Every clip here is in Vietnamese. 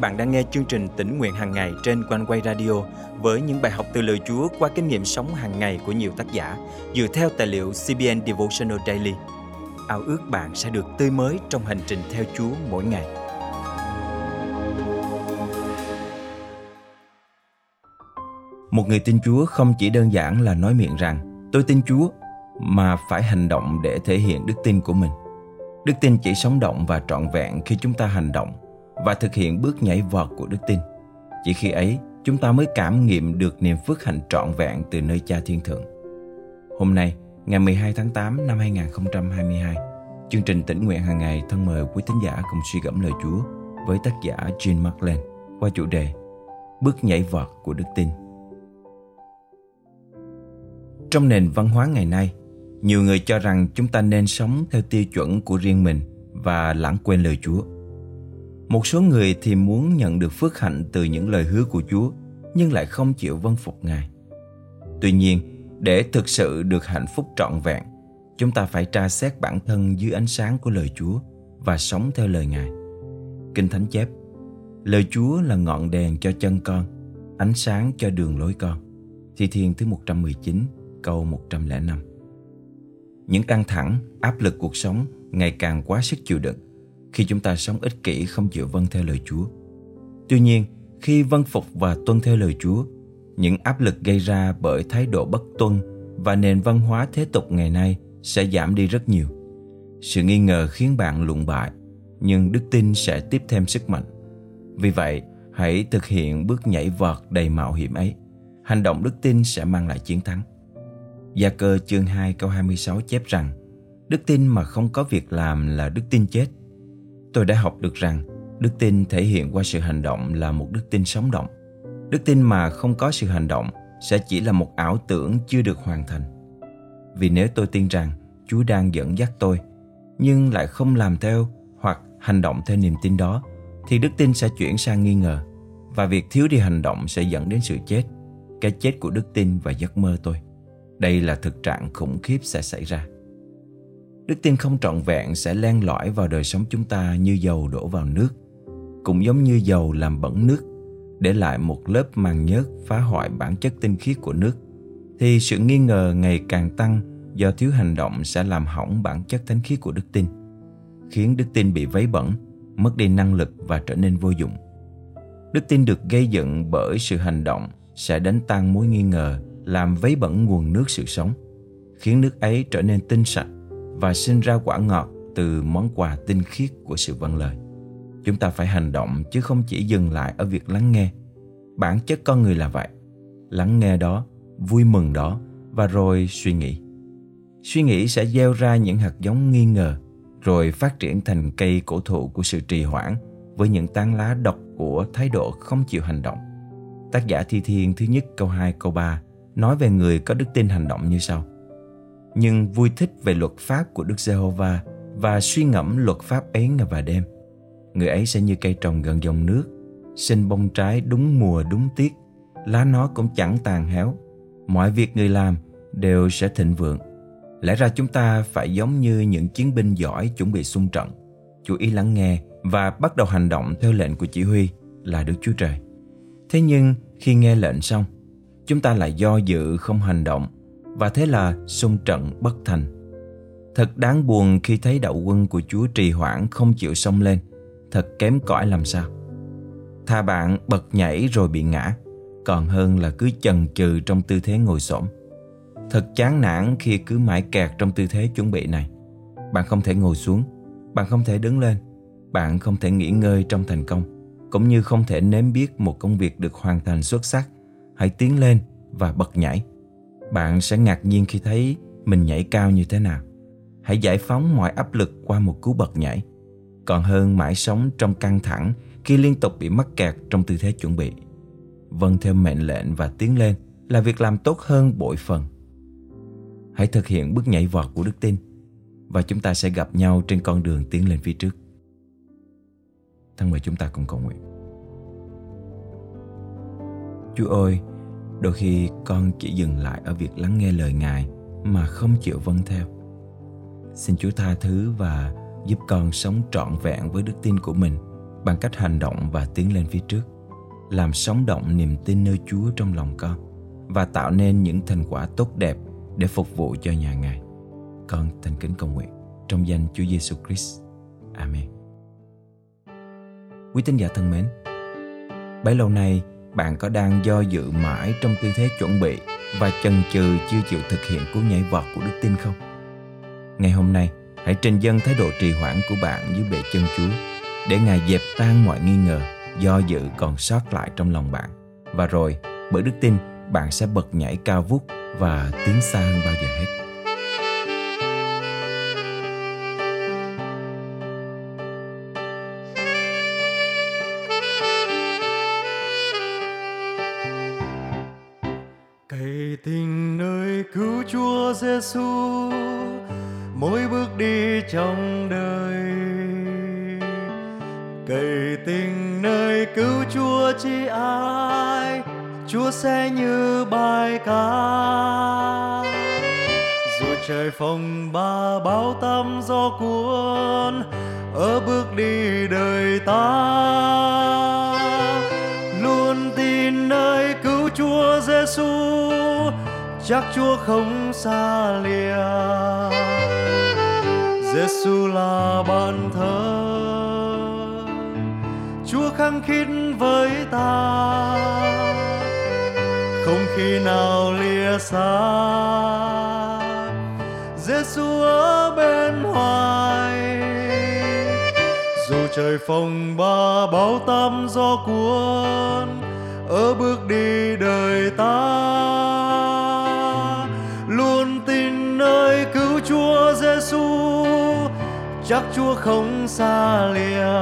bạn đang nghe chương trình Tĩnh Nguyện Hàng Ngày trên Quang Quay Radio với những bài học từ lời Chúa qua kinh nghiệm sống hàng ngày của nhiều tác giả dựa theo tài liệu CBN Devotional Daily. Ao ước bạn sẽ được tươi mới trong hành trình theo Chúa mỗi ngày. Một người tin Chúa không chỉ đơn giản là nói miệng rằng tôi tin Chúa, mà phải hành động để thể hiện đức tin của mình. Đức tin chỉ sống động và trọn vẹn khi chúng ta hành động và thực hiện bước nhảy vọt của đức tin. Chỉ khi ấy, chúng ta mới cảm nghiệm được niềm phước hạnh trọn vẹn từ nơi Cha Thiên Thượng. Hôm nay, ngày 12 tháng 8 năm 2022, chương trình Tĩnh Nguyện Hàng Ngày thân mời quý thính giả cùng suy gẫm lời Chúa với tác giả Jean MacLaine qua chủ đề Bước nhảy vọt của đức tin. Trong nền văn hóa ngày nay, nhiều người cho rằng chúng ta nên sống theo tiêu chuẩn của riêng mình và lãng quên lời Chúa. Một số người thì muốn nhận được phước hạnh từ những lời hứa của Chúa nhưng lại không chịu vâng phục Ngài. Tuy nhiên, để thực sự được hạnh phúc trọn vẹn, chúng ta phải tra xét bản thân dưới ánh sáng của lời Chúa và sống theo lời Ngài. Kinh Thánh chép, lời Chúa là ngọn đèn cho chân con, ánh sáng cho đường lối con. Thi Thiên thứ 119, câu 105. Những căng thẳng, áp lực cuộc sống ngày càng quá sức chịu đựng khi chúng ta sống ích kỷ, không chịu vâng theo lời Chúa. Tuy nhiên, khi vâng phục và tuân theo lời Chúa, những áp lực gây ra bởi thái độ bất tuân và nền văn hóa thế tục ngày nay sẽ giảm đi rất nhiều. Sự nghi ngờ khiến bạn lụng bại, nhưng đức tin sẽ tiếp thêm sức mạnh. Vì vậy, hãy thực hiện bước nhảy vọt đầy mạo hiểm ấy. Hành động đức tin sẽ mang lại chiến thắng. Gia Cơ chương 2 câu 26 chép rằng, đức tin mà không có việc làm là đức tin chết. Tôi đã học được rằng đức tin thể hiện qua sự hành động là một đức tin sống động. Đức tin mà không có sự hành động sẽ chỉ là một ảo tưởng chưa được hoàn thành. Vì nếu tôi tin rằng Chúa đang dẫn dắt tôi, nhưng lại không làm theo hoặc hành động theo niềm tin đó, thì đức tin sẽ chuyển sang nghi ngờ, và việc thiếu đi hành động sẽ dẫn đến sự chết, cái chết của đức tin và giấc mơ tôi. Đây là thực trạng khủng khiếp sẽ xảy ra. Đức tin không trọn vẹn sẽ len lỏi vào đời sống chúng ta như dầu đổ vào nước, cũng giống như dầu làm bẩn nước, để lại một lớp màng nhớt phá hoại bản chất tinh khiết của nước, thì sự nghi ngờ ngày càng tăng do thiếu hành động sẽ làm hỏng bản chất thánh khiết của đức tin, khiến đức tin bị vấy bẩn, mất đi năng lực và trở nên vô dụng. Đức tin được gây dựng bởi sự hành động sẽ đánh tan mối nghi ngờ, làm vấy bẩn nguồn nước sự sống, khiến nước ấy trở nên tinh sạch và sinh ra quả ngọt từ món quà tinh khiết của sự vâng lời. Chúng ta phải hành động chứ không chỉ dừng lại ở việc lắng nghe. Bản chất con người là vậy. Lắng nghe đó, vui mừng đó, và rồi suy nghĩ. Suy nghĩ sẽ gieo ra những hạt giống nghi ngờ, rồi phát triển thành cây cổ thụ của sự trì hoãn với những tán lá độc của thái độ không chịu hành động. Tác giả Thi Thiên thứ nhất câu 2 câu 3 nói về người có đức tin hành động như sau: nhưng vui thích về luật pháp của Đức Giê-hô-va và suy ngẫm luật pháp ấy ngày và đêm. Người ấy sẽ như cây trồng gần dòng nước, sinh bông trái đúng mùa đúng tiết, lá nó cũng chẳng tàn héo, mọi việc người làm đều sẽ thịnh vượng. Lẽ ra chúng ta phải giống như những chiến binh giỏi chuẩn bị xung trận, chú ý lắng nghe và bắt đầu hành động theo lệnh của chỉ huy là Đức Chúa Trời. Thế nhưng khi nghe lệnh xong, chúng ta lại do dự không hành động, và thế là xung trận bất thành. Thật đáng buồn khi thấy đạo quân của Chúa trì hoãn không chịu xông lên, thật kém cỏi làm sao. Tha bạn bật nhảy rồi bị ngã, còn hơn là cứ chần chừ trong tư thế ngồi xổm. Thật chán nản khi cứ mãi kẹt trong tư thế chuẩn bị này. Bạn không thể ngồi xuống, bạn không thể đứng lên, bạn không thể nghỉ ngơi trong thành công, cũng như không thể nếm biết một công việc được hoàn thành xuất sắc. Hãy tiến lên và bật nhảy. Bạn sẽ ngạc nhiên khi thấy mình nhảy cao như thế nào. Hãy giải phóng mọi áp lực qua một cú bật nhảy, còn hơn mãi sống trong căng thẳng khi liên tục bị mắc kẹt trong tư thế chuẩn bị. Vâng theo mệnh lệnh và tiến lên là việc làm tốt hơn bội phần. Hãy thực hiện bước nhảy vọt của đức tin, và chúng ta sẽ gặp nhau trên con đường tiến lên phía trước. Thân mời chúng ta cùng cầu nguyện. Chúa ơi, đôi khi con chỉ dừng lại ở việc lắng nghe lời Ngài mà không chịu vâng theo. Xin Chúa tha thứ và giúp con sống trọn vẹn với đức tin của mình bằng cách hành động và tiến lên phía trước, làm sống động niềm tin nơi Chúa trong lòng con và tạo nên những thành quả tốt đẹp để phục vụ cho nhà Ngài. Con thành kính cầu nguyện trong danh Chúa Giêsu Christ. Amen. Quý tín giả thân mến, bấy lâu nay bạn có đang do dự mãi trong tư thế chuẩn bị và chần chừ chưa chịu thực hiện cú nhảy vọt của đức tin không? Ngày hôm nay, hãy trình dâng thái độ trì hoãn của bạn dưới bệ chân Chúa để Ngài dẹp tan mọi nghi ngờ, do dự còn sót lại trong lòng bạn. Và rồi, bởi đức tin, bạn sẽ bật nhảy cao vút và tiến xa hơn bao giờ hết. Cậy tình nơi cứu Chúa Giêsu, mỗi bước đi trong đời. Cậy tình nơi cứu Chúa chi ai, Chúa sẽ như bài ca. Dù trời phong ba bão táp gió cuốn ở bước đi đời ta, luôn tin nơi cứu Chúa Giêsu, chắc Chúa không xa lìa. Giêsu là bàn thờ Chúa khăng khít với ta, không khi nào lìa xa. Giêsu ở bên hoài, dù trời phong ba bão táp gió cuốn ở bước đi đời ta, luôn tin nơi cứu Chúa Giêsu, chắc Chúa không xa lìa.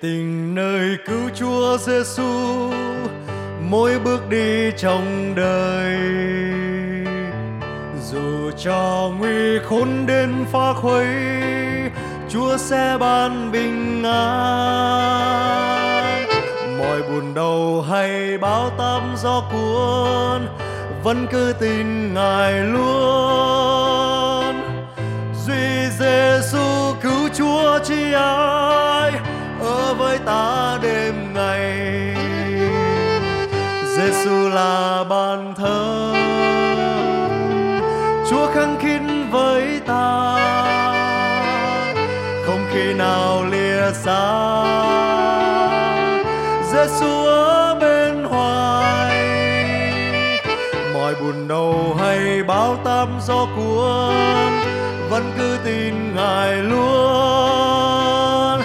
Tình nơi cứu Chúa Giêsu, mỗi bước đi trong đời. Dù cho nguy khốn đến phá khuấy, Chúa sẽ ban bình an. Mọi buồn đau hay bão táp gió cuốn, vẫn cứ tin Ngài luôn. Duy Giêsu cứu Chúa chi ai, ở với ta đêm ngày. Giêsu là bàn thờ Chúa khăng khít với ta, không khi nào lìa xa. Giêsu ở bên hoài, mọi buồn đau hay bão táp gió cuốn, vẫn cứ tin Ngài luôn.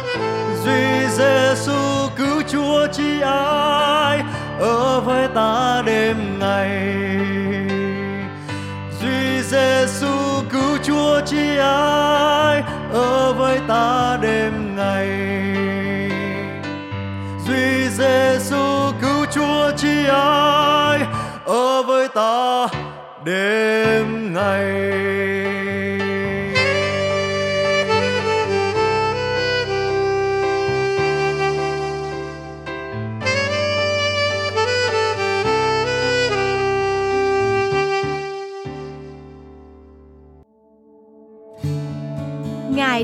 Duy Giêsu cứu Chúa chi ai, ở với ta đêm ngày. Duy Giêsu cứu Chúa chi ai, ở với ta đêm ngày. Duy Giêsu cứu Chúa chi ai, ở với ta đêm ngày. Ngài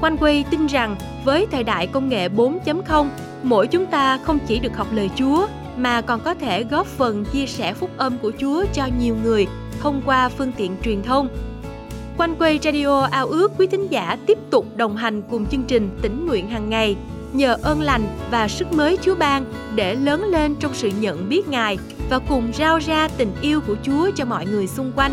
Quang Quay tin rằng với thời đại công nghệ 4.0, mỗi chúng ta không chỉ được học lời Chúa, mà còn có thể góp phần chia sẻ phúc âm của Chúa cho nhiều người thông qua phương tiện truyền thông. Quang Quay Radio ao ước quý thính giả tiếp tục đồng hành cùng chương trình Tĩnh Nguyện Hàng Ngày, nhờ ơn lành và sức mới Chúa ban để lớn lên trong sự nhận biết Ngài và cùng rao ra tình yêu của Chúa cho mọi người xung quanh.